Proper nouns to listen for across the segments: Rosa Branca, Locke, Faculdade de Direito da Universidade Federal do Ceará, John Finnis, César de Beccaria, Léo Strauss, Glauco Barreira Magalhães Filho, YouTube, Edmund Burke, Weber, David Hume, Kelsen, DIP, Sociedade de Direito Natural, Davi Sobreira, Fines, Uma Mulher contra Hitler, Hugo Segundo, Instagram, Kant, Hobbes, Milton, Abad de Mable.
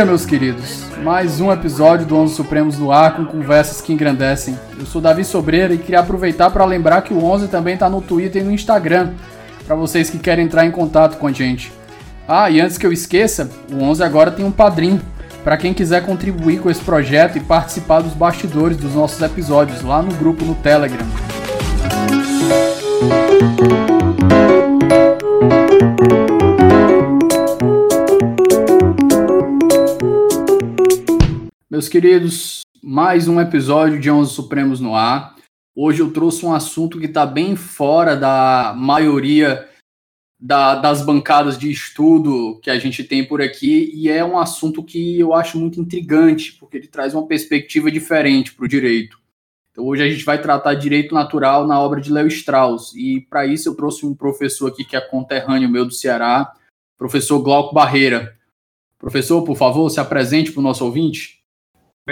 dia, meus queridos. Mais um episódio do Onze Supremos do Ar com conversas que engrandecem. Eu sou Davi Sobreira e queria aproveitar para lembrar que o Onze também está no Twitter e no Instagram, para vocês que querem entrar em contato com a gente. Ah, e antes que eu esqueça, o Onze agora tem um padrinho, para quem quiser contribuir com esse projeto e participar dos bastidores dos nossos episódios lá no grupo no Telegram. Meus queridos, mais um episódio de Onze Supremos no Ar. Hoje eu trouxe um assunto que está bem fora da maioria das bancadas de estudo que a gente tem por aqui, e é um assunto que eu acho muito intrigante, porque ele traz uma perspectiva diferente para o direito. Então hoje a gente vai tratar direito natural na obra de Léo Strauss, e para isso eu trouxe um professor aqui que é conterrâneo meu do Ceará, professor Glauco Barreira. Professor, por favor, se apresente para o nosso ouvinte.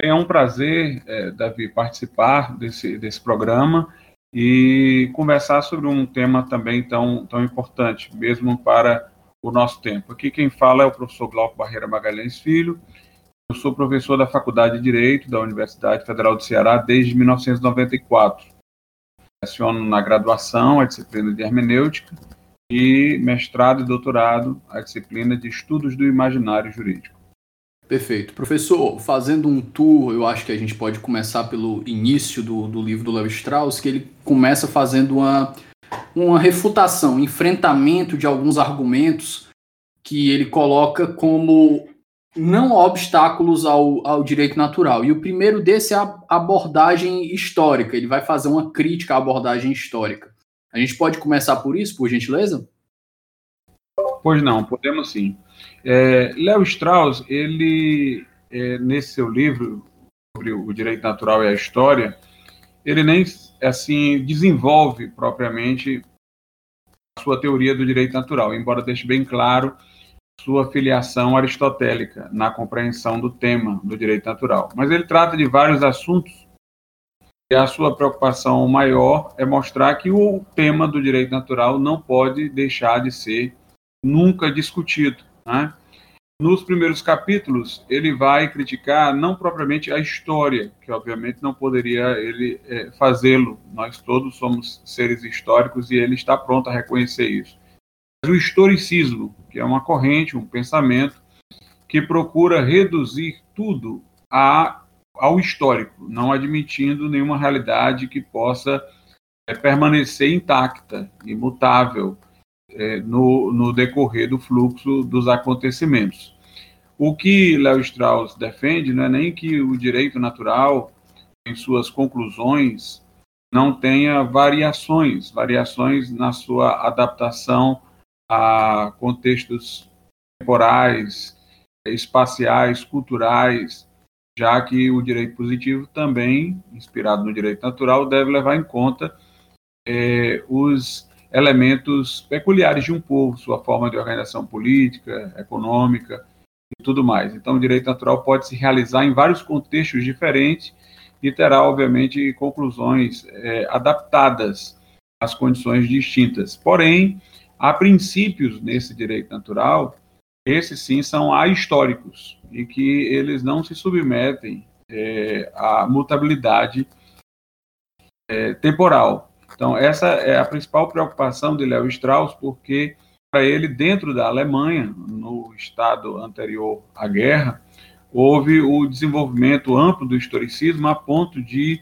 É um prazer, Davi, participar desse programa e conversar sobre um tema também tão importante, mesmo para o nosso tempo. Aqui quem fala é o professor Glauco Barreira Magalhães Filho. Eu sou professor da Faculdade de Direito da Universidade Federal do Ceará desde 1994. Leciono na graduação a disciplina de hermenêutica e mestrado e doutorado a disciplina de estudos do imaginário jurídico. Perfeito. Professor, fazendo um tour, eu acho que a gente pode começar pelo início do livro do Léo Strauss, que ele começa fazendo uma refutação, um enfrentamento de alguns argumentos que ele coloca como não obstáculos ao direito natural. E o primeiro desse é a abordagem histórica. Ele vai fazer uma crítica à abordagem histórica. A gente pode começar por isso, por gentileza? Pois não, podemos sim. Léo Strauss, ele, nesse seu livro sobre o direito natural e a história, ele nem assim desenvolve propriamente a sua teoria do direito natural, embora deixe bem claro sua filiação aristotélica na compreensão do tema do direito natural. Mas ele trata de vários assuntos e a sua preocupação maior é mostrar que o tema do direito natural não pode deixar de ser nunca discutido. Nos primeiros capítulos, ele vai criticar não propriamente a história, que obviamente não poderia ele fazê-lo. Nós todos somos seres históricos e ele está pronto a reconhecer isso. Mas o historicismo, que é uma corrente, um pensamento, que procura reduzir tudo ao histórico, não admitindo nenhuma realidade que possa permanecer intacta, imutável, no decorrer do fluxo dos acontecimentos. O que Léo Strauss defende não é nem que o direito natural, em suas conclusões, não tenha variações na sua adaptação a contextos temporais, espaciais, culturais, já que o direito positivo também, inspirado no direito natural, deve levar em conta os elementos peculiares de um povo, sua forma de organização política, econômica e tudo mais. Então, o direito natural pode se realizar em vários contextos diferentes e terá, obviamente, conclusões adaptadas às condições distintas. Porém, há princípios nesse direito natural, esses sim são ahistóricos e que eles não se submetem à mutabilidade temporal. Então, essa é a principal preocupação de Léo Strauss, porque, para ele, dentro da Alemanha, no estado anterior à guerra, houve o desenvolvimento amplo do historicismo a ponto de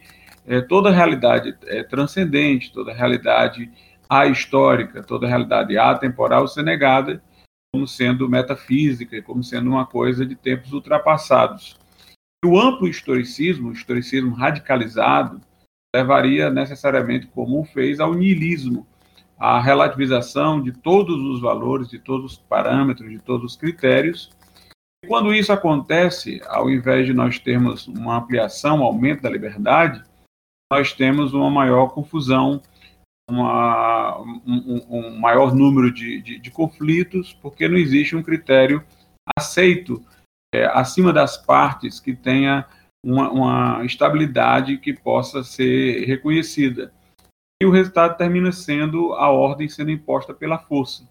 toda realidade transcendente, toda realidade ahistórica, toda realidade atemporal ser negada como sendo metafísica, como sendo uma coisa de tempos ultrapassados. E o amplo historicismo, o historicismo radicalizado, levaria necessariamente, como fez, ao niilismo, à relativização de todos os valores, de todos os parâmetros, de todos os critérios. E quando isso acontece, ao invés de nós termos uma ampliação, um aumento da liberdade, nós temos uma maior confusão, um maior número de conflitos, porque não existe um critério aceito acima das partes que tenha uma estabilidade que possa ser reconhecida. E o resultado termina sendo a ordem sendo imposta pela força.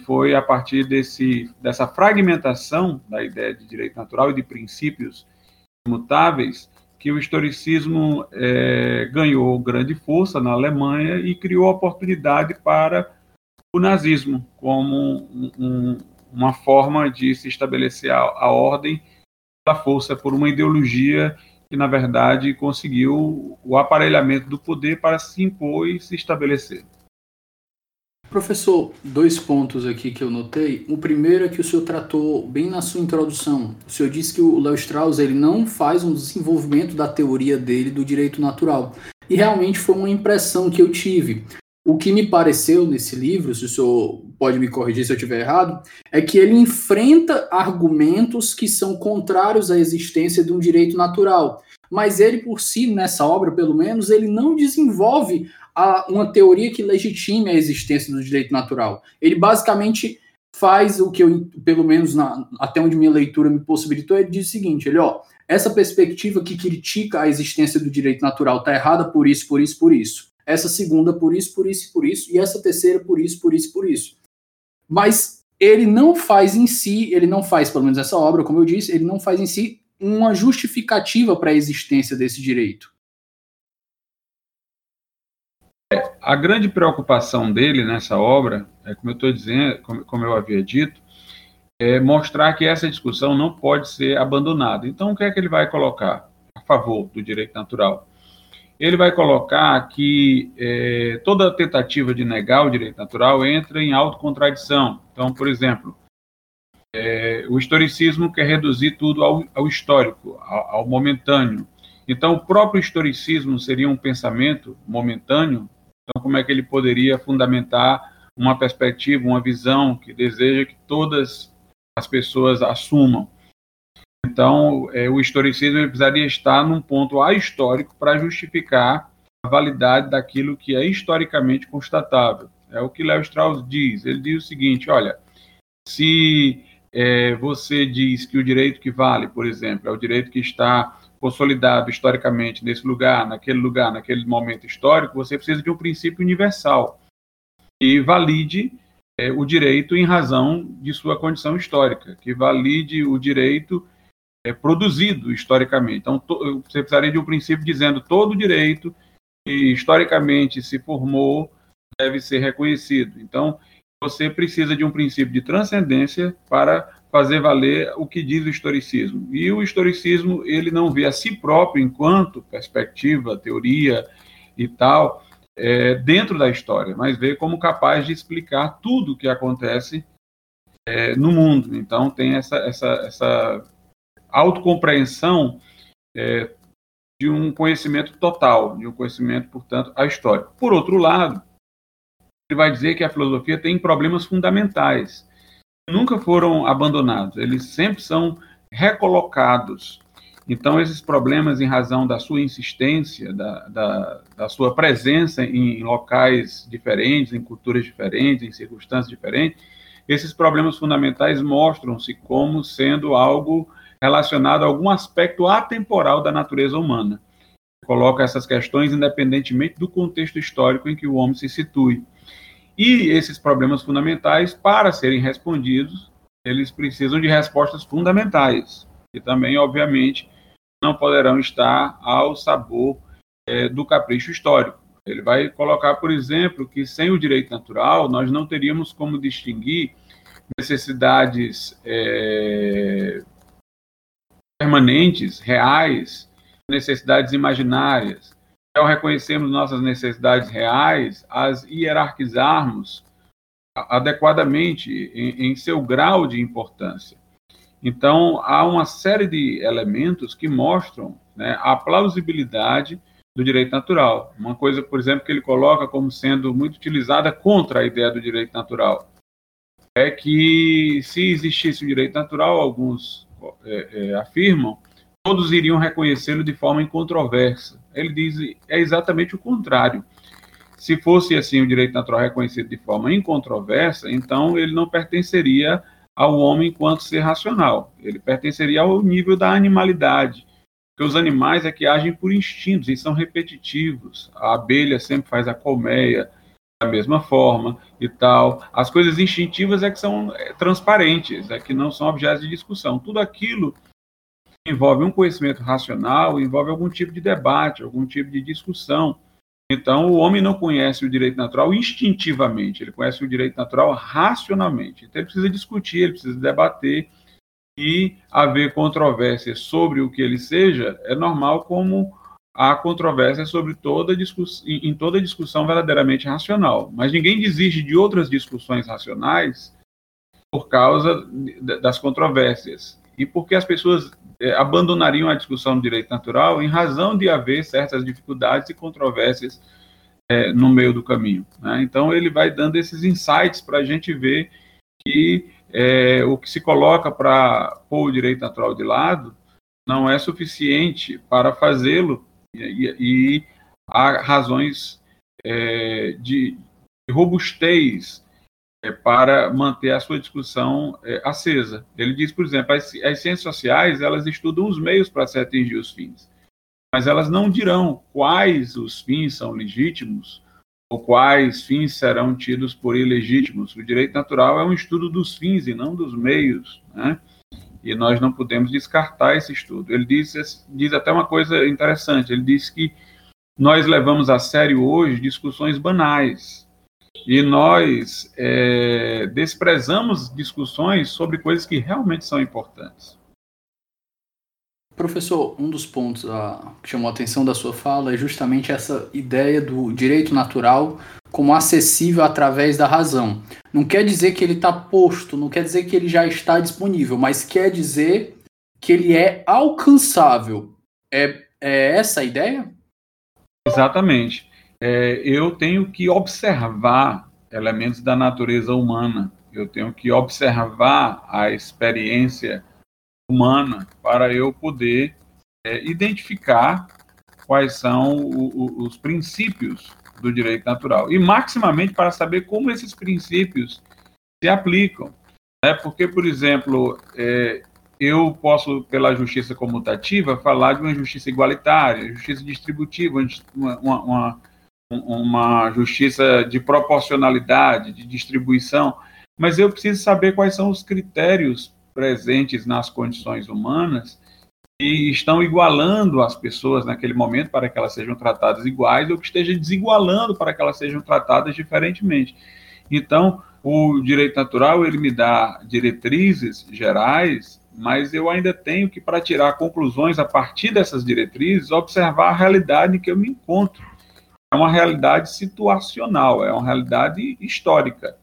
foi a partir dessa fragmentação da ideia de direito natural e de princípios imutáveis que o historicismo ganhou grande força na Alemanha e criou oportunidade para o nazismo como uma forma de se estabelecer a ordem da força por uma ideologia que, na verdade, conseguiu o aparelhamento do poder para se impor e se estabelecer. Professor, dois pontos aqui que eu notei. O primeiro é que o senhor tratou bem na sua introdução. O senhor disse que o Léo Strauss ele não faz um desenvolvimento da teoria dele do direito natural. E realmente foi uma impressão que eu tive. O que me pareceu nesse livro, se o senhor pode me corrigir se eu estiver errado, é que ele enfrenta argumentos que são contrários à existência de um direito natural. Mas ele, por si, nessa obra, pelo menos, ele não desenvolve uma teoria que legitime a existência do direito natural. Ele basicamente faz o que eu, pelo menos até onde minha leitura me possibilitou, ele diz o seguinte, essa perspectiva que critica a existência do direito natural está errada por isso, por isso, por isso. Essa segunda por isso, e essa terceira por isso, por isso, por isso. Mas ele não faz em si, ele não faz, pelo menos essa obra, como eu disse, ele não faz em si uma justificativa para a existência desse direito. A grande preocupação dele nessa obra, como eu estou dizendo, como eu havia dito, é mostrar que essa discussão não pode ser abandonada. Então, o que é que ele vai colocar a favor do direito natural? Ele vai colocar que toda tentativa de negar o direito natural entra em autocontradição. Então, por exemplo, o historicismo quer reduzir tudo ao histórico, ao momentâneo. Então, o próprio historicismo seria um pensamento momentâneo. Então, como é que ele poderia fundamentar uma perspectiva, uma visão que deseja que todas as pessoas assumam? Então, o historicismo precisaria estar num ponto ahistórico para justificar a validade daquilo que é historicamente constatável. É o que Léo Strauss diz. Ele diz o seguinte, se você diz que o direito que vale, por exemplo, é o direito que está consolidado historicamente nesse lugar, naquele momento histórico, você precisa de um princípio universal que valide o direito em razão de sua condição histórica, que valide o direito produzido historicamente. Então, você precisaria de um princípio dizendo todo direito que historicamente se formou deve ser reconhecido. Então, você precisa de um princípio de transcendência para fazer valer o que diz o historicismo. E o historicismo, ele não vê a si próprio, enquanto perspectiva, teoria e tal, dentro da história, mas vê como capaz de explicar tudo o que acontece no mundo. Então, tem essa autocompreensão de um conhecimento total, de um conhecimento, portanto, ahistórico. Por outro lado, ele vai dizer que a filosofia tem problemas fundamentais, que nunca foram abandonados, eles sempre são recolocados. Então, esses problemas, em razão da sua insistência, da sua presença em locais diferentes, em culturas diferentes, em circunstâncias diferentes, esses problemas fundamentais mostram-se como sendo algo relacionado a algum aspecto atemporal da natureza humana. Coloca essas questões independentemente do contexto histórico em que o homem se situe. E esses problemas fundamentais, para serem respondidos, eles precisam de respostas fundamentais, que também, obviamente, não poderão estar ao sabor do capricho histórico. Ele vai colocar, por exemplo, que sem o direito natural, nós não teríamos como distinguir necessidades permanentes, reais, necessidades imaginárias. Ao reconhecermos nossas necessidades reais, as hierarquizarmos adequadamente em seu grau de importância. Então, há uma série de elementos que mostram, a plausibilidade do direito natural. Uma coisa, por exemplo, que ele coloca como sendo muito utilizada contra a ideia do direito natural é que, se existisse o direito natural, alguns afirmam, todos iriam reconhecê-lo de forma incontroversa. Ele diz é exatamente o contrário. Se fosse assim o direito natural reconhecido de forma incontroversa, então ele não pertenceria ao homem enquanto ser racional. Ele pertenceria ao nível da animalidade. Porque os animais agem por instintos e são repetitivos. A abelha sempre faz a colmeia, da mesma forma e tal. As coisas instintivas é que são transparentes, é que não são objetos de discussão. Tudo aquilo envolve um conhecimento racional, envolve algum tipo de debate, algum tipo de discussão. Então, o homem não conhece o direito natural instintivamente, ele conhece o direito natural racionalmente. Então, ele precisa discutir, ele precisa debater, e haver controvérsia sobre o que ele seja é normal, como há controvérsia sobre em toda discussão verdadeiramente racional. Mas ninguém desiste de outras discussões racionais por causa das controvérsias. E porque as pessoas abandonariam a discussão do direito natural em razão de haver certas dificuldades e controvérsias no meio do caminho, né? Então, ele vai dando esses insights para a gente ver que o que se coloca para pôr o direito natural de lado não é suficiente para fazê-lo, e há razões de robustez para manter a sua discussão acesa. Ele diz, por exemplo, as ciências sociais, elas estudam os meios para se atingir os fins, mas elas não dirão quais os fins são legítimos ou quais fins serão tidos por ilegítimos. O direito natural é um estudo dos fins e não dos meios, né? E nós não podemos descartar esse estudo. Ele diz até uma coisa interessante, ele diz que nós levamos a sério hoje discussões banais, e nós desprezamos discussões sobre coisas que realmente são importantes. Professor, um dos pontos que chamou a atenção da sua fala é justamente essa ideia do direito natural como acessível através da razão. Não quer dizer que ele está posto, não quer dizer que ele já está disponível, mas quer dizer que ele é alcançável. É essa a ideia? Exatamente. Eu tenho que observar elementos da natureza humana, eu tenho que observar a experiência humana para eu poder identificar quais são os princípios do direito natural, e maximamente para saber como esses princípios se aplicam, né? Porque, por exemplo, eu posso, pela justiça comutativa, falar de uma justiça igualitária, justiça distributiva, uma justiça de proporcionalidade, de distribuição, mas eu preciso saber quais são os critérios presentes nas condições humanas que estão igualando as pessoas naquele momento para que elas sejam tratadas iguais, ou que estejam desigualando para que elas sejam tratadas diferentemente. Então, o direito natural, ele me dá diretrizes gerais, mas eu ainda tenho que, para tirar conclusões a partir dessas diretrizes, observar a realidade em que eu me encontro. É uma realidade situacional, é uma realidade histórica.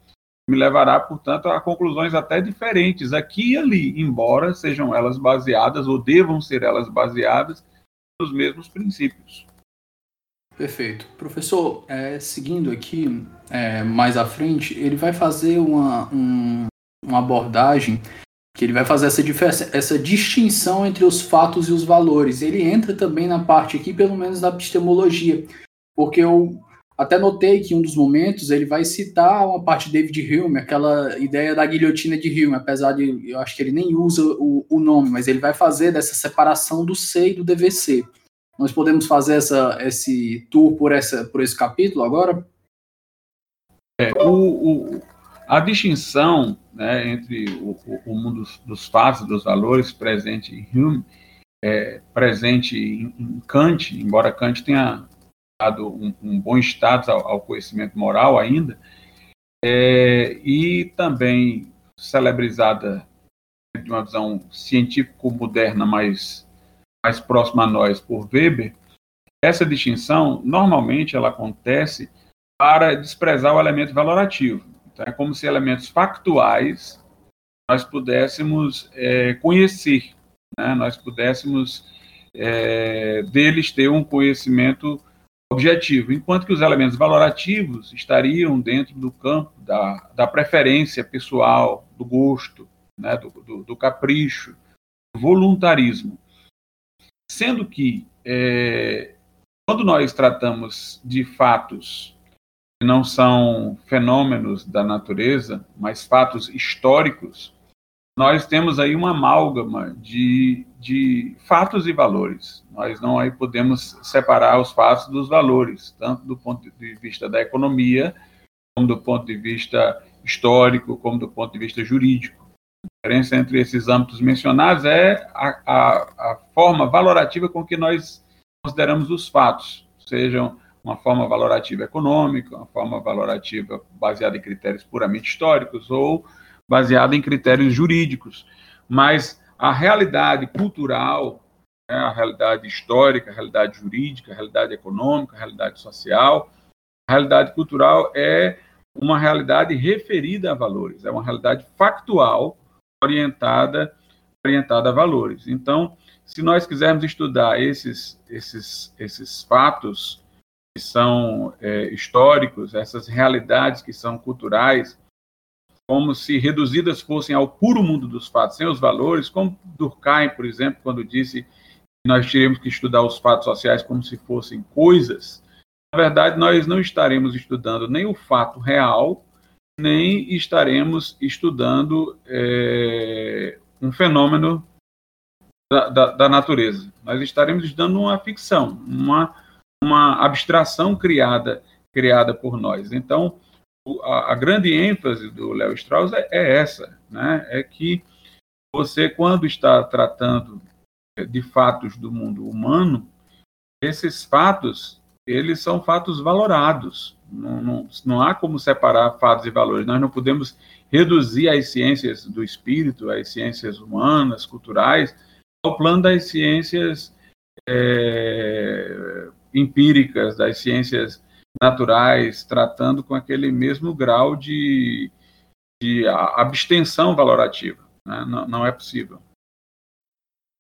Me levará, portanto, a conclusões até diferentes aqui e ali, embora sejam elas baseadas, ou devam ser elas baseadas, nos mesmos princípios. Perfeito. Professor, seguindo aqui, mais à frente, ele vai fazer uma abordagem que ele vai fazer essa distinção entre os fatos e os valores. Ele entra também na parte aqui, pelo menos, da epistemologia, porque eu até notei que em um dos momentos ele vai citar uma parte de David Hume, aquela ideia da guilhotina de Hume, apesar de, eu acho que ele nem usa o nome, mas ele vai fazer dessa separação do ser e do dever ser. Nós podemos fazer esse tour por esse capítulo agora? A distinção, né, entre o mundo dos fatos e dos valores presente em Hume, presente em Kant, embora Kant tenha dado um bom status ao conhecimento moral ainda, e também celebrizada de uma visão científico-moderna mais próxima a nós por Weber, essa distinção normalmente ela acontece para desprezar o elemento valorativo. Então, é como se elementos factuais nós pudéssemos conhecer, né? Nós pudéssemos deles ter um conhecimento objetivo, enquanto que os elementos valorativos estariam dentro do campo da preferência pessoal, do gosto, né, do capricho, do voluntarismo. Sendo que, quando nós tratamos de fatos que não são fenômenos da natureza, mas fatos históricos, nós temos aí uma amálgama de fatos e valores. Nós não aí podemos separar os fatos dos valores, tanto do ponto de vista da economia, como do ponto de vista histórico, como do ponto de vista jurídico. A diferença entre esses âmbitos mencionados é a forma valorativa com que nós consideramos os fatos, sejam uma forma valorativa econômica, uma forma valorativa baseada em critérios puramente históricos ou baseada em critérios jurídicos. Mas a realidade cultural, né, a realidade histórica, a realidade jurídica, a realidade econômica, a realidade social, a realidade cultural é uma realidade referida a valores, é uma realidade factual orientada a valores. Então, se nós quisermos estudar esses fatos que são históricos, essas realidades que são culturais, como se reduzidas fossem ao puro mundo dos fatos, sem os valores, como Durkheim, por exemplo, quando disse que nós teríamos que estudar os fatos sociais como se fossem coisas, na verdade, nós não estaremos estudando nem o fato real, nem estaremos estudando um fenômeno da natureza. Nós estaremos estudando uma ficção, uma abstração criada por nós. Então, a grande ênfase do Léo Strauss é essa, né? É que você, quando está tratando de fatos do mundo humano, esses fatos, eles são fatos valorados. Não há como separar fatos e valores. Nós não podemos reduzir as ciências do espírito, as ciências humanas, culturais, ao plano das ciências empíricas, das ciências naturais, tratando com aquele mesmo grau de abstenção valorativa, né? Não é possível.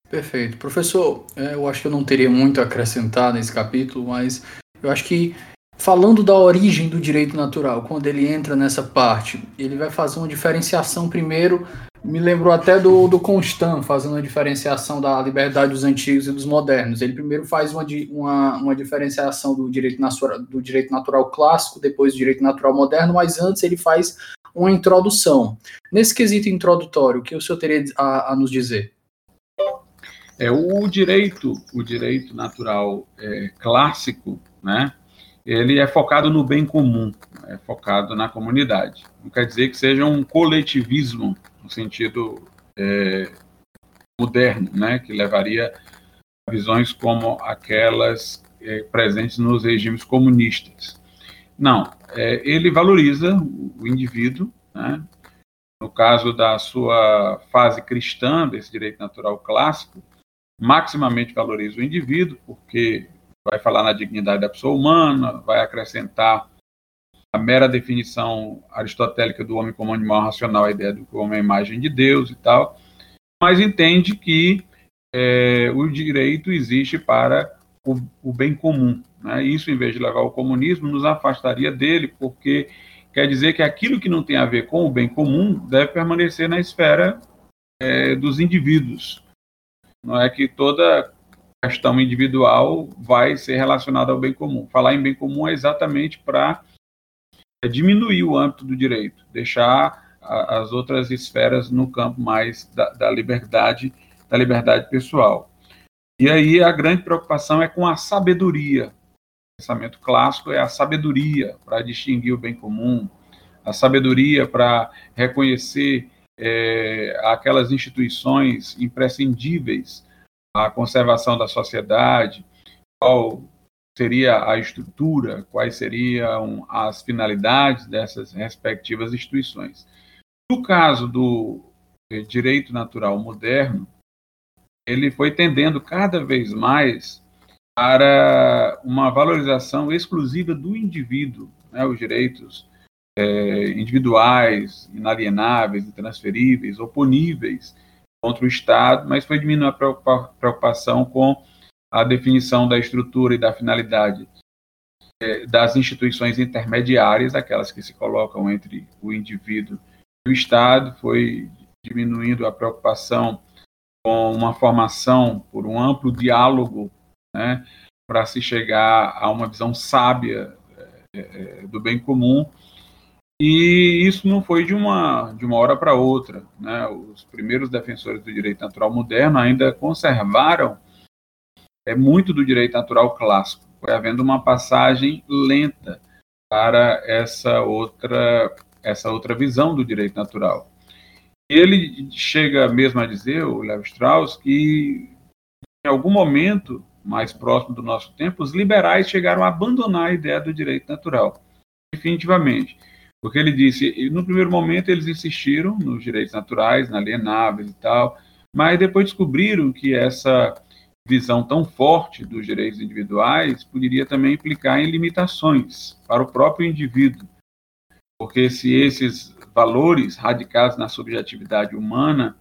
Perfeito. Professor, eu acho que eu não teria muito a acrescentar nesse capítulo, mas eu acho que, falando da origem do direito natural, quando ele entra nessa parte, ele vai fazer uma diferenciação primeiro, me lembrou até do Constant, fazendo a diferenciação da liberdade dos antigos e dos modernos. Ele primeiro faz uma diferenciação do direito natural clássico, depois do direito natural moderno, mas antes ele faz uma introdução. Nesse quesito introdutório, o que o senhor teria a nos dizer? O direito natural clássico, né, ele é focado no bem comum, é focado na comunidade. Não quer dizer que seja um coletivismo, no sentido moderno, né, que levaria a visões como aquelas presentes nos regimes comunistas. Não, ele valoriza o indivíduo, né. No caso da sua fase cristã, desse direito natural clássico, maximamente valoriza o indivíduo, porque vai falar na dignidade da pessoa humana, vai acrescentar a mera definição aristotélica do homem como animal racional, a ideia do que o homem é a imagem de Deus e tal, mas entende que o direito existe para o bem comum, né? Isso, em vez de levar ao comunismo, nos afastaria dele, porque quer dizer que aquilo que não tem a ver com o bem comum deve permanecer na esfera dos indivíduos. Não é que toda questão individual vai ser relacionada ao bem comum. Falar em bem comum é exatamente para diminuir o âmbito do direito, deixar as outras esferas no campo mais da liberdade pessoal. E aí a grande preocupação é com a sabedoria. O pensamento clássico é a sabedoria para distinguir o bem comum, a sabedoria para reconhecer aquelas instituições imprescindíveis à conservação da sociedade, ao seria a estrutura, quais seriam as finalidades dessas respectivas instituições. No caso do direito natural moderno, ele foi tendendo cada vez mais para uma valorização exclusiva do indivíduo, né? Os direitos individuais, inalienáveis, intransferíveis, oponíveis contra o Estado, mas foi diminuindo a preocupação com a definição da estrutura e da finalidade das instituições intermediárias, aquelas que se colocam entre o indivíduo e o Estado, foi diminuindo a preocupação com uma formação por um amplo diálogo, né, para se chegar a uma visão sábia do bem comum, e isso não foi de uma hora para outra, né? Os primeiros defensores do direito natural moderno ainda conservaram muito do direito natural clássico, foi havendo uma passagem lenta para essa outra visão do direito natural. Ele chega mesmo a dizer, o Léo Strauss, que em algum momento mais próximo do nosso tempo, os liberais chegaram a abandonar a ideia do direito natural, definitivamente. Porque ele disse, no primeiro momento eles insistiram nos direitos naturais, inalienáveis e tal, mas depois descobriram que essa visão tão forte dos direitos individuais poderia também implicar em limitações para o próprio indivíduo. Porque se esses valores radicados na subjetividade humana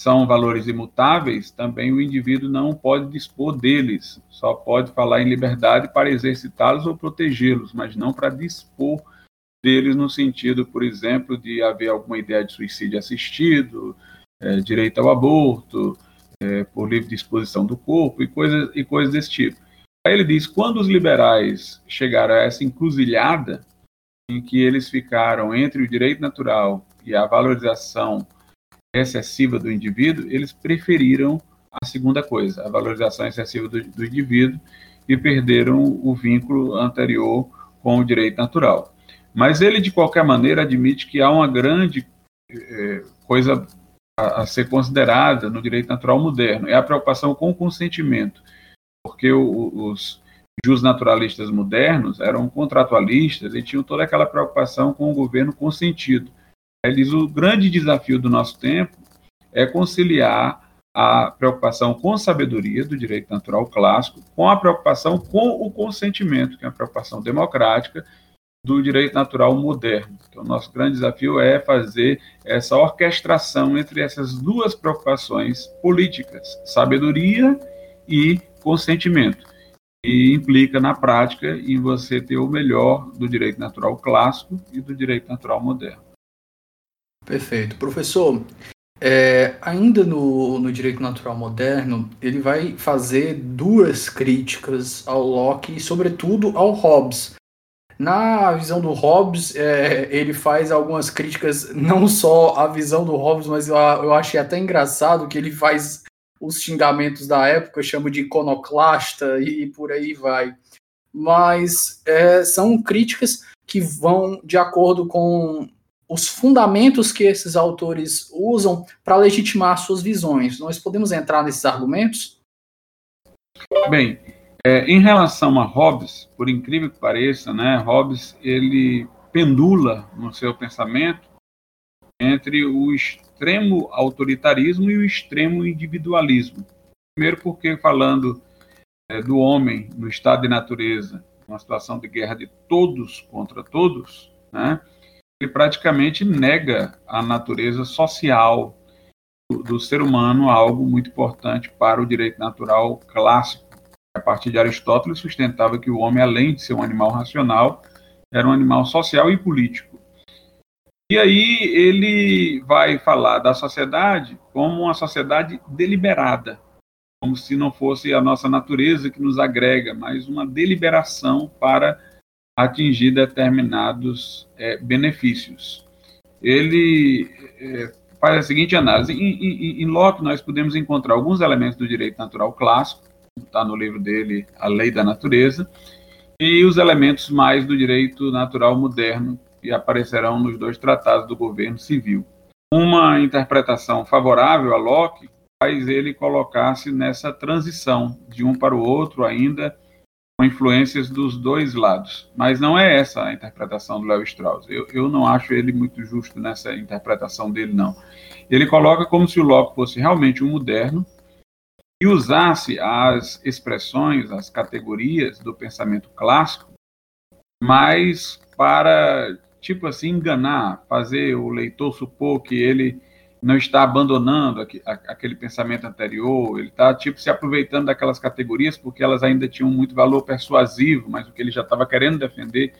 são valores imutáveis, também o indivíduo não pode dispor deles, só pode falar em liberdade para exercitá-los ou protegê-los, mas não para dispor deles no sentido, por exemplo, de haver alguma ideia de suicídio assistido, direito ao aborto, por livre disposição do corpo e coisas desse tipo. Aí ele diz, quando os liberais chegaram a essa encruzilhada, em que eles ficaram entre o direito natural e a valorização excessiva do indivíduo, eles preferiram a segunda coisa, a valorização excessiva do indivíduo, e perderam o vínculo anterior com o direito natural. Mas ele, de qualquer maneira, admite que há uma grande coisa a ser considerada no direito natural moderno, é a preocupação com o consentimento, porque os jusnaturalistas modernos eram contratualistas e tinham toda aquela preocupação com o governo consentido. Ele diz, o grande desafio do nosso tempo é conciliar a preocupação com sabedoria do direito natural clássico com a preocupação com o consentimento, que é uma preocupação democrática do direito natural moderno. Então, o nosso grande desafio é fazer essa orquestração entre essas duas preocupações políticas, sabedoria e consentimento. E implica, na prática, em você ter o melhor do direito natural clássico e do direito natural moderno. Perfeito. Professor, ainda no direito natural moderno, ele vai fazer duas críticas ao Locke e, sobretudo, ao Hobbes. Na visão do Hobbes, ele faz algumas críticas, não só à visão do Hobbes, mas eu achei até engraçado que ele faz os xingamentos da época, chama de iconoclasta e por aí vai. Mas são críticas que vão de acordo com os fundamentos que esses autores usam para legitimar suas visões. Nós podemos entrar nesses argumentos? Bem, em relação a Hobbes, por incrível que pareça, né, Hobbes ele pendula no seu pensamento entre o extremo autoritarismo e o extremo individualismo. Primeiro porque, falando do homem no estado de natureza, uma situação de guerra de todos contra todos, né, ele praticamente nega a natureza social do ser humano, algo muito importante para o direito natural clássico. A partir de Aristóteles, sustentava que o homem, além de ser um animal racional, era um animal social e político. E aí ele vai falar da sociedade como uma sociedade deliberada, como se não fosse a nossa natureza que nos agrega, mas uma deliberação para atingir determinados benefícios. Ele faz a seguinte análise. Em Locke, nós podemos encontrar alguns elementos do direito natural clássico, está no livro dele, A Lei da Natureza, e os elementos mais do direito natural moderno, que aparecerão nos dois tratados do governo civil. Uma interpretação favorável a Locke faz ele colocar-se nessa transição de um para o outro, ainda com influências dos dois lados. Mas não é essa a interpretação do Léo Strauss. Eu não acho ele muito justo nessa interpretação dele, não. Ele coloca como se o Locke fosse realmente um moderno e usasse as expressões, as categorias do pensamento clássico, mas para, tipo assim, enganar, fazer o leitor supor que ele não está abandonando aquele pensamento anterior, ele está tipo se aproveitando daquelas categorias porque elas ainda tinham muito valor persuasivo, mas o que ele já estava querendo defender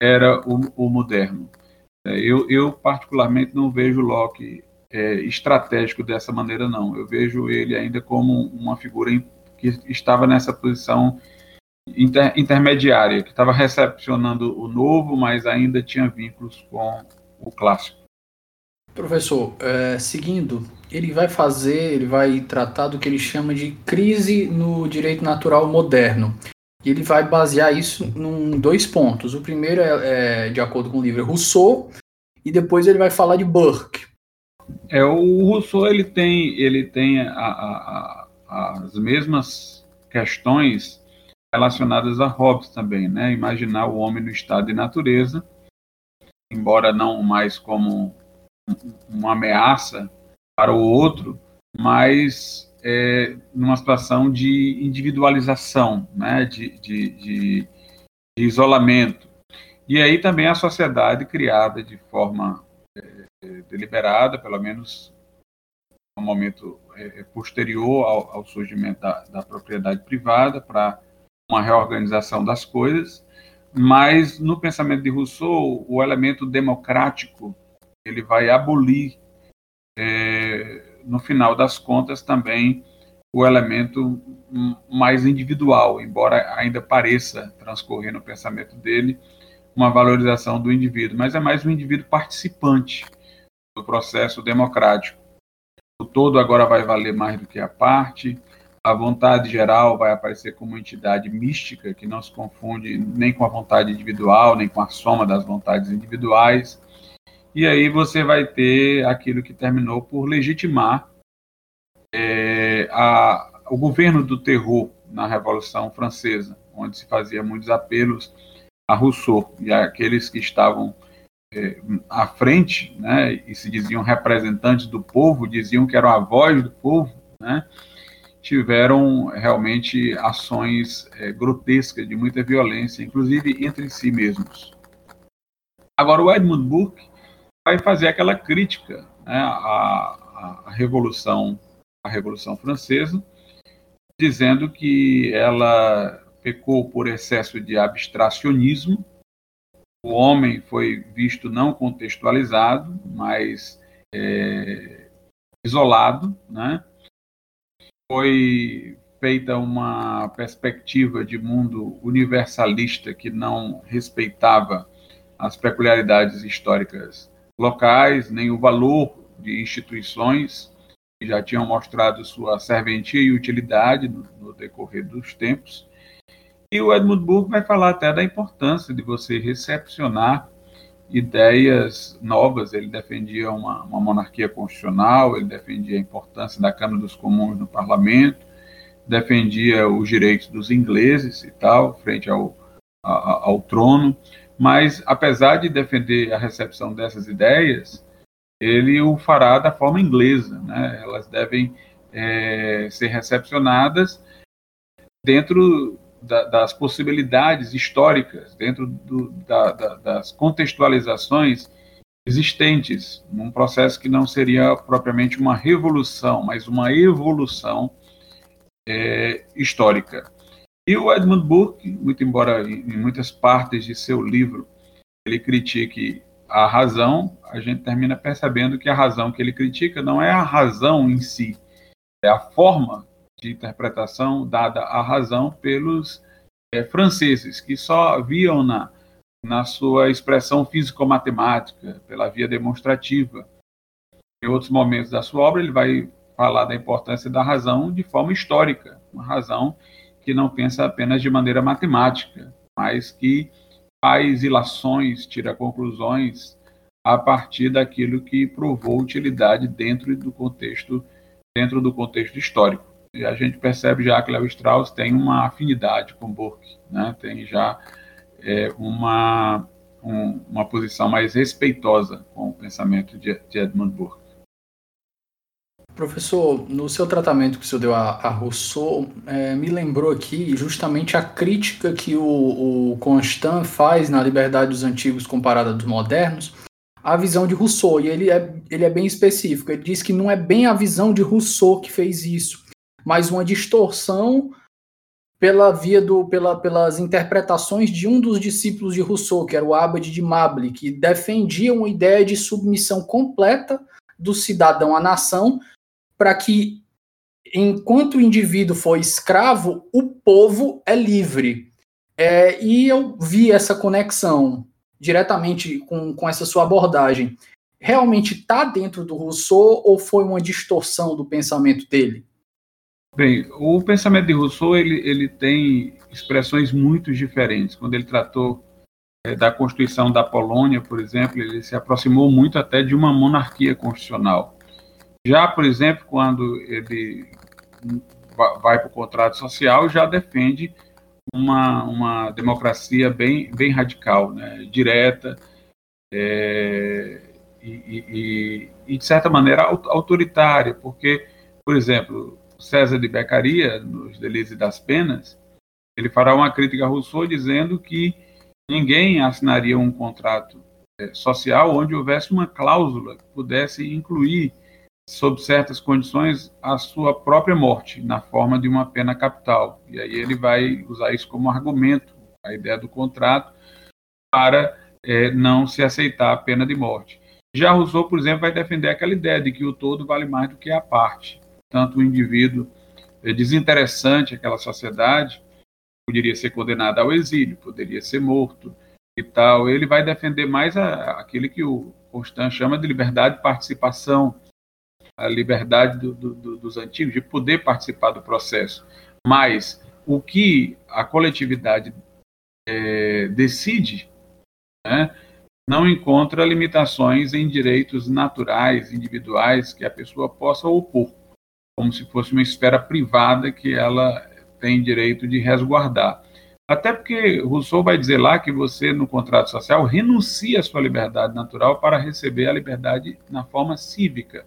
era o moderno. Eu particularmente não vejo Locke estratégico dessa maneira, não. Eu vejo ele ainda como uma figura que estava nessa posição intermediária, que estava recepcionando o novo, mas ainda tinha vínculos com o clássico. Professor, seguindo, ele vai tratar do que ele chama de crise no direito natural moderno. ele vai basear isso em dois pontos. O primeiro é de acordo com o livro Rousseau, e depois ele vai falar de Burke. O Rousseau ele tem as mesmas questões relacionadas a Hobbes também, né? Imaginar o homem no estado de natureza, embora não mais como uma ameaça para o outro, mas numa situação de individualização, né? de isolamento. E aí também a sociedade criada de forma deliberada, pelo menos no momento posterior ao surgimento da propriedade privada, para uma reorganização das coisas, mas no pensamento de Rousseau, o elemento democrático ele vai abolir, no final das contas, também o elemento mais individual, embora ainda pareça transcorrer no pensamento dele uma valorização do indivíduo, mas é mais um indivíduo participante do processo democrático. O todo agora vai valer mais do que a parte, a vontade geral vai aparecer como uma entidade mística que não se confunde nem com a vontade individual, nem com a soma das vontades individuais. E aí você vai ter aquilo que terminou por legitimar o governo do terror na Revolução Francesa, onde se fazia muitos apelos a Rousseau e aqueles que estavam à frente, né, e se diziam representantes do povo, diziam que eram a voz do povo, né, tiveram realmente ações grotescas, de muita violência, inclusive entre si mesmos. Agora, o Edmund Burke vai fazer aquela crítica, né, à Revolução Francesa, dizendo que ela pecou por excesso de abstracionismo, o homem foi visto não contextualizado, mas isolado, né? Foi feita uma perspectiva de mundo universalista que não respeitava as peculiaridades históricas locais, nem o valor de instituições que já tinham mostrado sua serventia e utilidade no decorrer dos tempos. E o Edmund Burke vai falar até da importância de você recepcionar ideias novas. Ele defendia uma monarquia constitucional, ele defendia a importância da Câmara dos Comuns no parlamento, defendia os direitos dos ingleses e tal, frente ao trono, mas apesar de defender a recepção dessas ideias, ele o fará da forma inglesa, né? Elas devem ser recepcionadas dentro das possibilidades históricas, dentro das contextualizações existentes, num processo que não seria propriamente uma revolução, mas uma evolução histórica. E o Edmund Burke, muito embora em muitas partes de seu livro ele critique a razão, a gente termina percebendo que a razão que ele critica não é a razão em si, é a forma de interpretação dada à razão pelos franceses, que só viam na sua expressão físico-matemática, pela via demonstrativa. Em outros momentos da sua obra, ele vai falar da importância da razão de forma histórica, uma razão que não pensa apenas de maneira matemática, mas que faz ilações, tira conclusões a partir daquilo que provou utilidade dentro do contexto histórico. E a gente percebe já que Léo Strauss tem uma afinidade com Burke, né? Tem já uma posição mais respeitosa com o pensamento de Edmund Burke. Professor, no seu tratamento que o senhor deu a Rousseau, me lembrou aqui justamente a crítica que o Constant faz na Liberdade dos Antigos comparada dos Modernos, a visão de Rousseau, e ele é bem específico, ele diz que não é bem a visão de Rousseau que fez isso, mas uma distorção pelas interpretações de um dos discípulos de Rousseau, que era o Abad de Mable, que defendia uma ideia de submissão completa do cidadão à nação, para que, enquanto o indivíduo for escravo, o povo é livre. E eu vi essa conexão diretamente com essa sua abordagem. Realmente está dentro do Rousseau ou foi uma distorção do pensamento dele? Bem, o pensamento de Rousseau ele tem expressões muito diferentes. Quando ele tratou da Constituição da Polônia, por exemplo, ele se aproximou muito até de uma monarquia constitucional. Já, por exemplo, quando ele vai para o contrato social, já defende uma democracia bem radical, né? Direta e, de certa maneira, autoritária, porque, por exemplo, César de Beccaria, nos Delícias e das Penas, ele fará uma crítica a Rousseau dizendo que ninguém assinaria um contrato social onde houvesse uma cláusula que pudesse incluir, sob certas condições, a sua própria morte, na forma de uma pena capital. E aí ele vai usar isso como argumento, a ideia do contrato, para não se aceitar a pena de morte. Já Rousseau, por exemplo, vai defender aquela ideia de que o todo vale mais do que a parte. Tanto o indivíduo desinteressante, aquela sociedade, poderia ser condenado ao exílio, poderia ser morto e tal. Ele vai defender mais aquele que o Constant chama de liberdade de participação, a liberdade dos antigos de poder participar do processo. Mas o que a coletividade decide, né, não encontra limitações em direitos naturais, individuais, que a pessoa possa opor, como se fosse uma esfera privada que ela tem direito de resguardar. Até porque Rousseau vai dizer lá que você, no contrato social, renuncia à sua liberdade natural para receber a liberdade na forma cívica.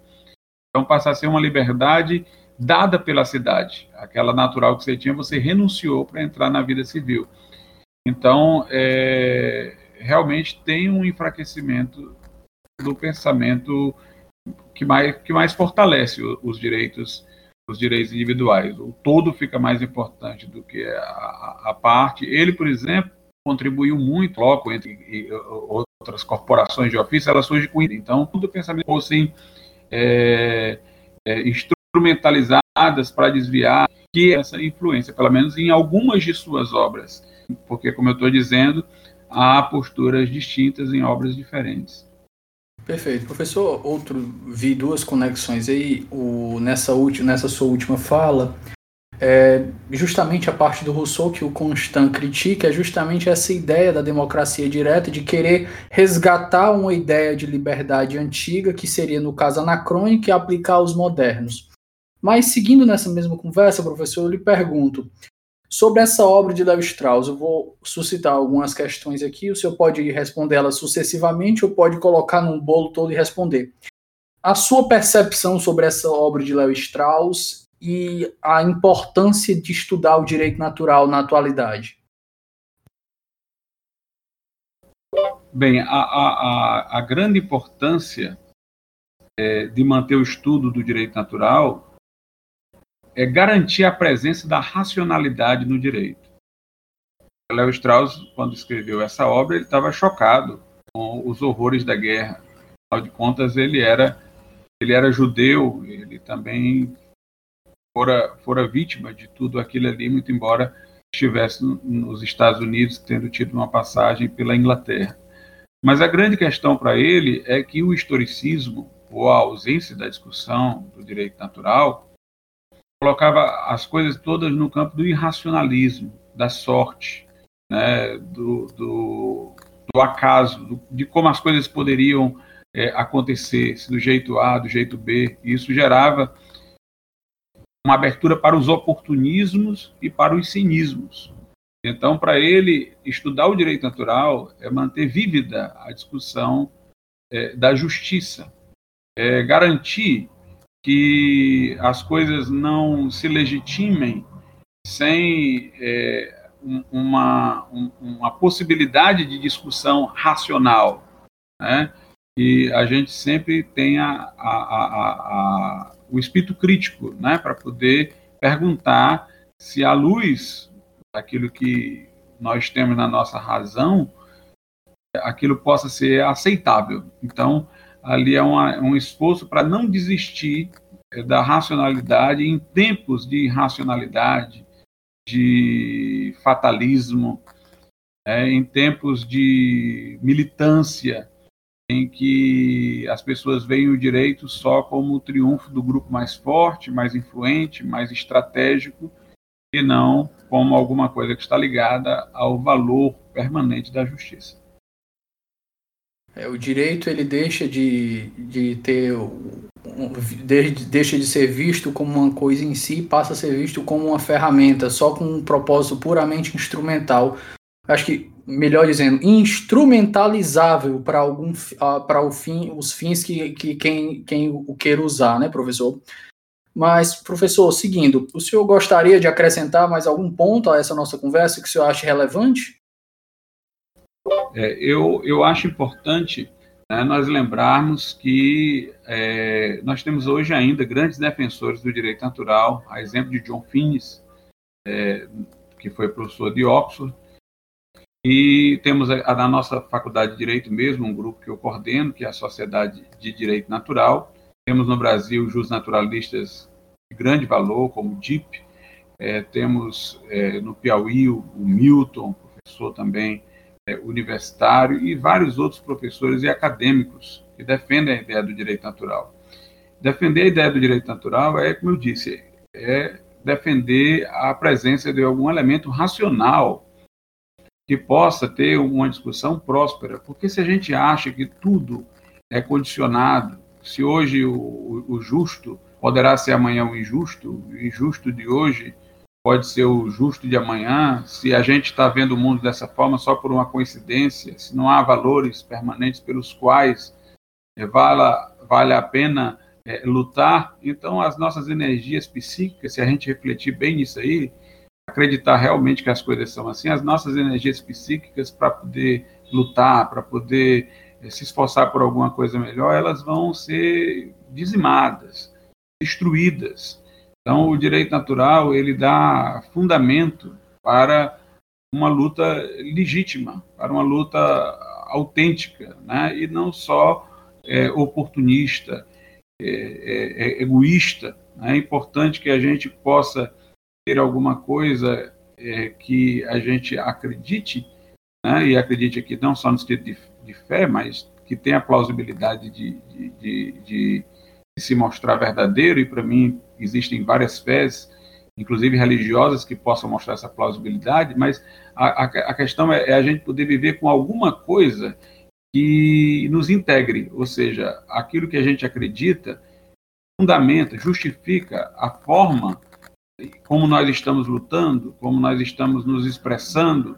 Então passa a ser uma liberdade dada pela cidade. Aquela natural que você tinha, você renunciou para entrar na vida civil. Então, realmente tem um enfraquecimento do pensamento que mais fortalece os direitos individuais. O todo fica mais importante do que a parte. Ele, por exemplo, contribuiu muito, Locke, entre outras corporações de ofício, ela surge com ele. Então, todo o pensamento fosse instrumentalizadas para desviar que essa influência, pelo menos em algumas de suas obras, porque, como eu estou dizendo, há posturas distintas em obras diferentes. Perfeito. Professor, vi duas conexões aí, nessa sua última fala, justamente a parte do Rousseau que o Constant critica é justamente essa ideia da democracia direta, de querer resgatar uma ideia de liberdade antiga, que seria, no caso, anacrônica, e aplicar aos modernos. Mas, seguindo nessa mesma conversa, professor, eu lhe pergunto, sobre essa obra de Léo Strauss, eu vou suscitar algumas questões aqui, o senhor pode responder elas sucessivamente ou pode colocar num bolo todo e responder. A sua percepção sobre essa obra de Léo Strauss e a importância de estudar o direito natural na atualidade? Bem, a grande importância de manter o estudo do direito natural é garantir a presença da racionalidade no direito. Léo Strauss, quando escreveu essa obra, ele estava chocado com os horrores da guerra. Afinal de contas, ele era judeu, ele também fora vítima de tudo aquilo ali, muito embora estivesse nos Estados Unidos, tendo tido uma passagem pela Inglaterra. Mas a grande questão para ele é que o historicismo, ou a ausência da discussão do direito natural, colocava as coisas todas no campo do irracionalismo, da sorte, né, do acaso, de como as coisas poderiam acontecer, se do jeito A, do jeito B. Isso gerava uma abertura para os oportunismos e para os cinismos. Então, para ele, estudar o direito natural é manter vívida a discussão da justiça, garantir que as coisas não se legitimem sem uma possibilidade de discussão racional, né? E a gente sempre tem o espírito crítico, né, para poder perguntar se, à luz daquilo que nós temos na nossa razão, aquilo possa ser aceitável. Então, ali é um esforço para não desistir da racionalidade em tempos de irracionalidade, de fatalismo, em tempos de militância, em que as pessoas veem o direito só como o triunfo do grupo mais forte, mais influente, mais estratégico, e não como alguma coisa que está ligada ao valor permanente da justiça. O direito ele deixa de ser visto como uma coisa em si, passa a ser visto como uma ferramenta, só com um propósito puramente instrumental. Acho que, melhor dizendo, instrumentalizável para os fins que quem o queira usar, né, professor? Mas, professor, seguindo, o senhor gostaria de acrescentar mais algum ponto a essa nossa conversa que o senhor acha relevante? Eu acho importante, né, nós lembrarmos que nós temos hoje ainda grandes defensores do direito natural, a exemplo de John Finnis, que foi professor de Oxford, e temos na nossa Faculdade de Direito mesmo, um grupo que eu coordeno, que é a Sociedade de Direito Natural. Temos no Brasil jusnaturalistas de grande valor, como o DIP. Temos no Piauí o Milton, professor também universitário, e vários outros professores e acadêmicos que defendem a ideia do direito natural. Defender a ideia do direito natural como eu disse, defender a presença de algum elemento racional que possa ter uma discussão próspera, porque se a gente acha que tudo é condicionado, se hoje o justo poderá ser amanhã o injusto de hoje pode ser o justo de amanhã, se a gente está vendo o mundo dessa forma só por uma coincidência, se não há valores permanentes pelos quais vale a pena lutar, então as nossas energias psíquicas, se a gente refletir bem nisso aí, acreditar realmente que as coisas são assim, as nossas energias psíquicas para poder lutar, para poder se esforçar por alguma coisa melhor, elas vão ser dizimadas, destruídas. Então, o direito natural, ele dá fundamento para uma luta legítima, para uma luta autêntica, né? E não só oportunista, egoísta. Né? É importante que a gente possa ter alguma coisa que a gente acredite, né, e acredite aqui não só no sentido de fé, mas que tenha a plausibilidade de se mostrar verdadeiro, e para mim existem várias fés, inclusive religiosas, que possam mostrar essa plausibilidade, mas a questão é a gente poder viver com alguma coisa que nos integre, ou seja, aquilo que a gente acredita fundamenta, justifica a forma como nós estamos lutando, como nós estamos nos expressando.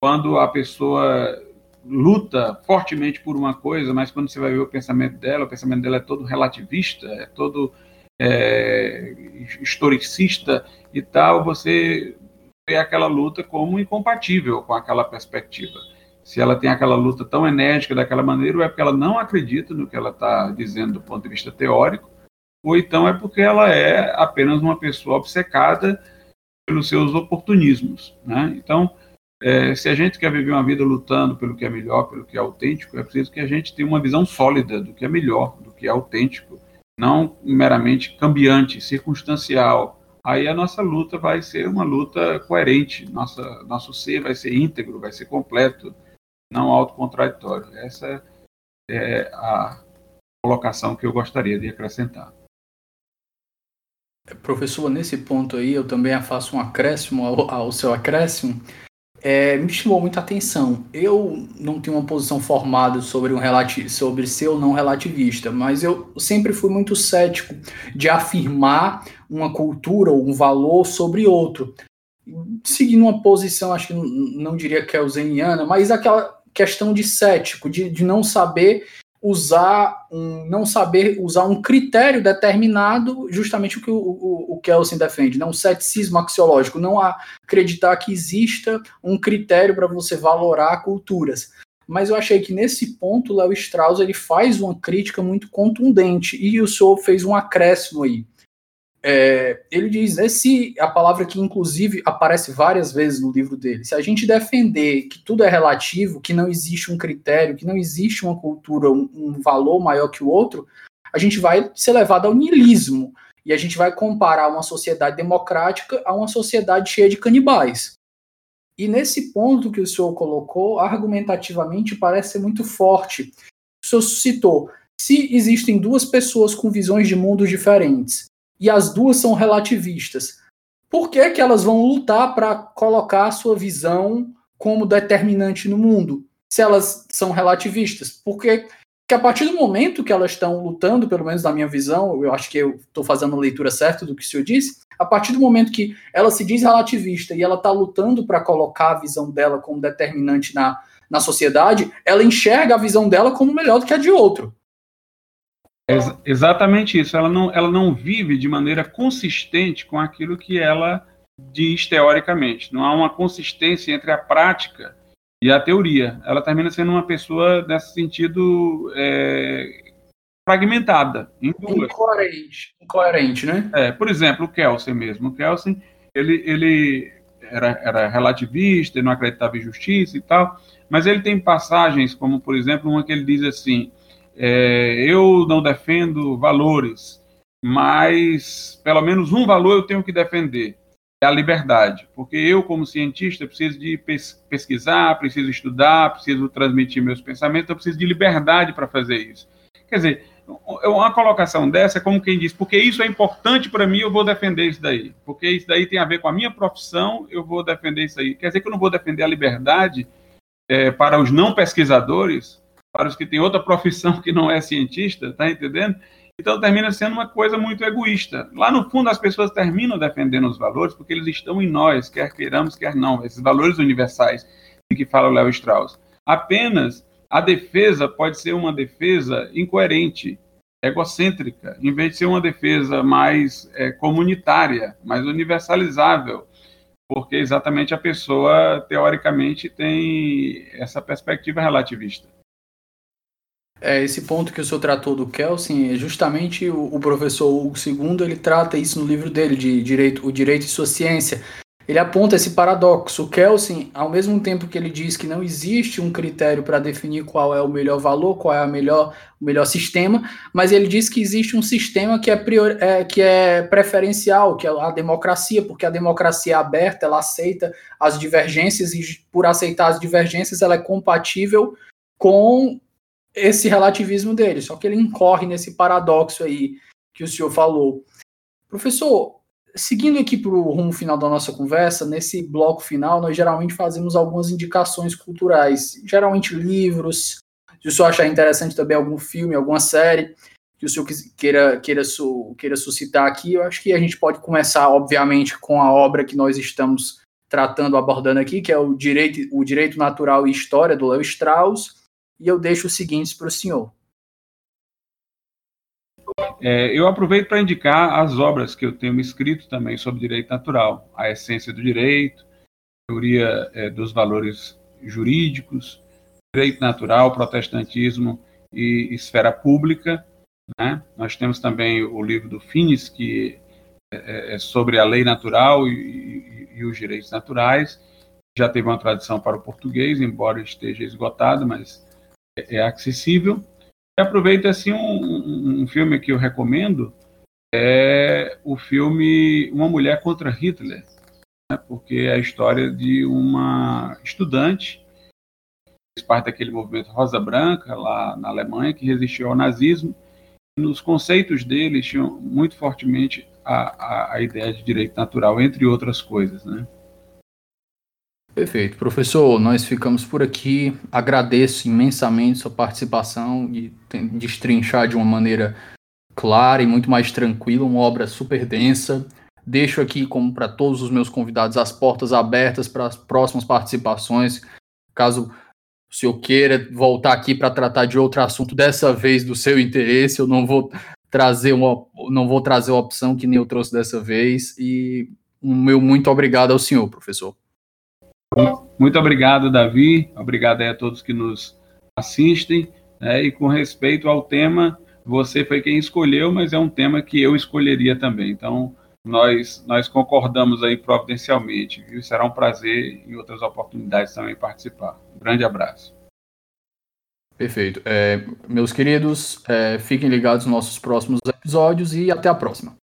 Quando a pessoa luta fortemente por uma coisa, mas quando você vai ver o pensamento dela é todo relativista, é todo historicista e tal, você vê aquela luta como incompatível com aquela perspectiva. Se ela tem aquela luta tão enérgica daquela maneira, é porque ela não acredita no que ela está dizendo do ponto de vista teórico, ou então é porque ela é apenas uma pessoa obcecada pelos seus oportunismos. Né? Então, se a gente quer viver uma vida lutando pelo que é melhor, pelo que é autêntico, é preciso que a gente tenha uma visão sólida do que é melhor, do que é autêntico, não meramente cambiante, circunstancial. Aí a nossa luta vai ser uma luta coerente, nosso ser vai ser íntegro, vai ser completo, não autocontraditório. Essa é a colocação que eu gostaria de acrescentar. Professor, nesse ponto aí, eu também faço um acréscimo ao seu acréscimo. Me chamou muita atenção. Eu não tenho uma posição formada sobre ser ou não relativista, mas eu sempre fui muito cético de afirmar uma cultura ou um valor sobre outro. Seguindo uma posição, acho que não diria que é keynesiana, mas aquela questão de cético, de não saber usar um critério determinado, justamente o que o Kelsen defende, né? Um ceticismo axiológico, não acreditar que exista um critério para você valorar culturas. Mas eu achei que nesse ponto o Léo Strauss ele faz uma crítica muito contundente, e o senhor fez um acréscimo aí. Ele diz, a palavra que inclusive aparece várias vezes no livro dele, se a gente defender que tudo é relativo, que não existe um critério, que não existe uma cultura, um valor maior que o outro, a gente vai ser levado ao niilismo, e a gente vai comparar uma sociedade democrática a uma sociedade cheia de canibais. E nesse ponto que o senhor colocou, argumentativamente parece ser muito forte. O senhor citou, se existem duas pessoas com visões de mundos diferentes, e as duas são relativistas, por que que elas vão lutar para colocar a sua visão como determinante no mundo, se elas são relativistas? Porque a partir do momento que elas estão lutando, pelo menos na minha visão, eu acho que eu estou fazendo a leitura certa do que o senhor disse, a partir do momento que ela se diz relativista e ela está lutando para colocar a visão dela como determinante na sociedade, ela enxerga a visão dela como melhor do que a de outro. Exatamente isso. Ela não vive de maneira consistente com aquilo que ela diz teoricamente. Não há uma consistência entre a prática e a teoria. Ela termina sendo uma pessoa, nesse sentido, fragmentada. Incoerente, né? Por exemplo, o Kelsen mesmo. O Kelsen, ele era relativista, ele não acreditava em justiça e tal, mas ele tem passagens como, por exemplo, uma que ele diz assim: eu não defendo valores, mas pelo menos um valor eu tenho que defender, é a liberdade, porque eu, como cientista, preciso de pesquisar, preciso estudar, preciso transmitir meus pensamentos, eu preciso de liberdade para fazer isso. Quer dizer, uma colocação dessa é como quem diz, porque isso é importante para mim, eu vou defender isso daí, porque isso daí tem a ver com a minha profissão, eu vou defender isso aí. Quer dizer que eu não vou defender a liberdade para os não pesquisadores, para os que têm outra profissão que não é cientista, tá entendendo? Então termina sendo uma coisa muito egoísta. Lá no fundo as pessoas terminam defendendo os valores porque eles estão em nós, quer queiramos, quer não, esses valores universais de que fala o Léo Strauss. Apenas a defesa pode ser uma defesa incoerente, egocêntrica, em vez de ser uma defesa mais comunitária, mais universalizável, porque exatamente a pessoa teoricamente tem essa perspectiva relativista. Esse ponto que o senhor tratou do Kelsen, justamente o professor Hugo Segundo, ele trata isso no livro dele, de Direito, O Direito e Sua Ciência. Ele aponta esse paradoxo. O Kelsen, ao mesmo tempo que ele diz que não existe um critério para definir qual é o melhor valor, qual é o melhor sistema, mas ele diz que existe um sistema que é preferencial, que é a democracia, porque a democracia é aberta, ela aceita as divergências e, por aceitar as divergências, ela é compatível com esse relativismo dele, só que ele incorre nesse paradoxo aí que o senhor falou. Professor, seguindo aqui para o rumo final da nossa conversa, nesse bloco final, nós geralmente fazemos algumas indicações culturais, geralmente livros, se o senhor achar interessante também algum filme, alguma série que o senhor queira suscitar aqui. Eu acho que a gente pode começar, obviamente, com a obra que nós estamos abordando aqui, que é o Direito Natural e História, do Léo Strauss, e eu deixo os seguintes para o senhor. Eu aproveito para indicar as obras que eu tenho escrito também sobre direito natural, a essência do direito, a teoria dos valores jurídicos, direito natural, protestantismo e esfera pública, né? Nós temos também o livro do Fines, que é sobre a lei natural e os direitos naturais. Já teve uma tradução para o português, embora esteja esgotada, mas é acessível. E aproveito assim um filme que eu recomendo, é o filme Uma Mulher contra Hitler, né? Porque é a história de uma estudante que fez parte daquele movimento Rosa Branca lá na Alemanha, que resistiu ao nazismo. Nos conceitos deles tinham muito fortemente a ideia de direito natural, entre outras coisas, né? Perfeito. Professor, nós ficamos por aqui. Agradeço imensamente sua participação e destrinchar de uma maneira clara e muito mais tranquila uma obra super densa. Deixo aqui, como para todos os meus convidados, as portas abertas para as próximas participações. Caso o senhor queira voltar aqui para tratar de outro assunto, dessa vez do seu interesse, eu não vou trazer a opção que nem eu trouxe dessa vez. E o meu muito obrigado ao senhor, professor. Muito obrigado, Davi. Obrigado aí a todos que nos assistem. E com respeito ao tema, você foi quem escolheu, mas é um tema que eu escolheria também. Então, nós concordamos aí providencialmente, viu? Será um prazer em outras oportunidades também participar. Um grande abraço. Perfeito. Meus queridos, fiquem ligados nos nossos próximos episódios e até a próxima.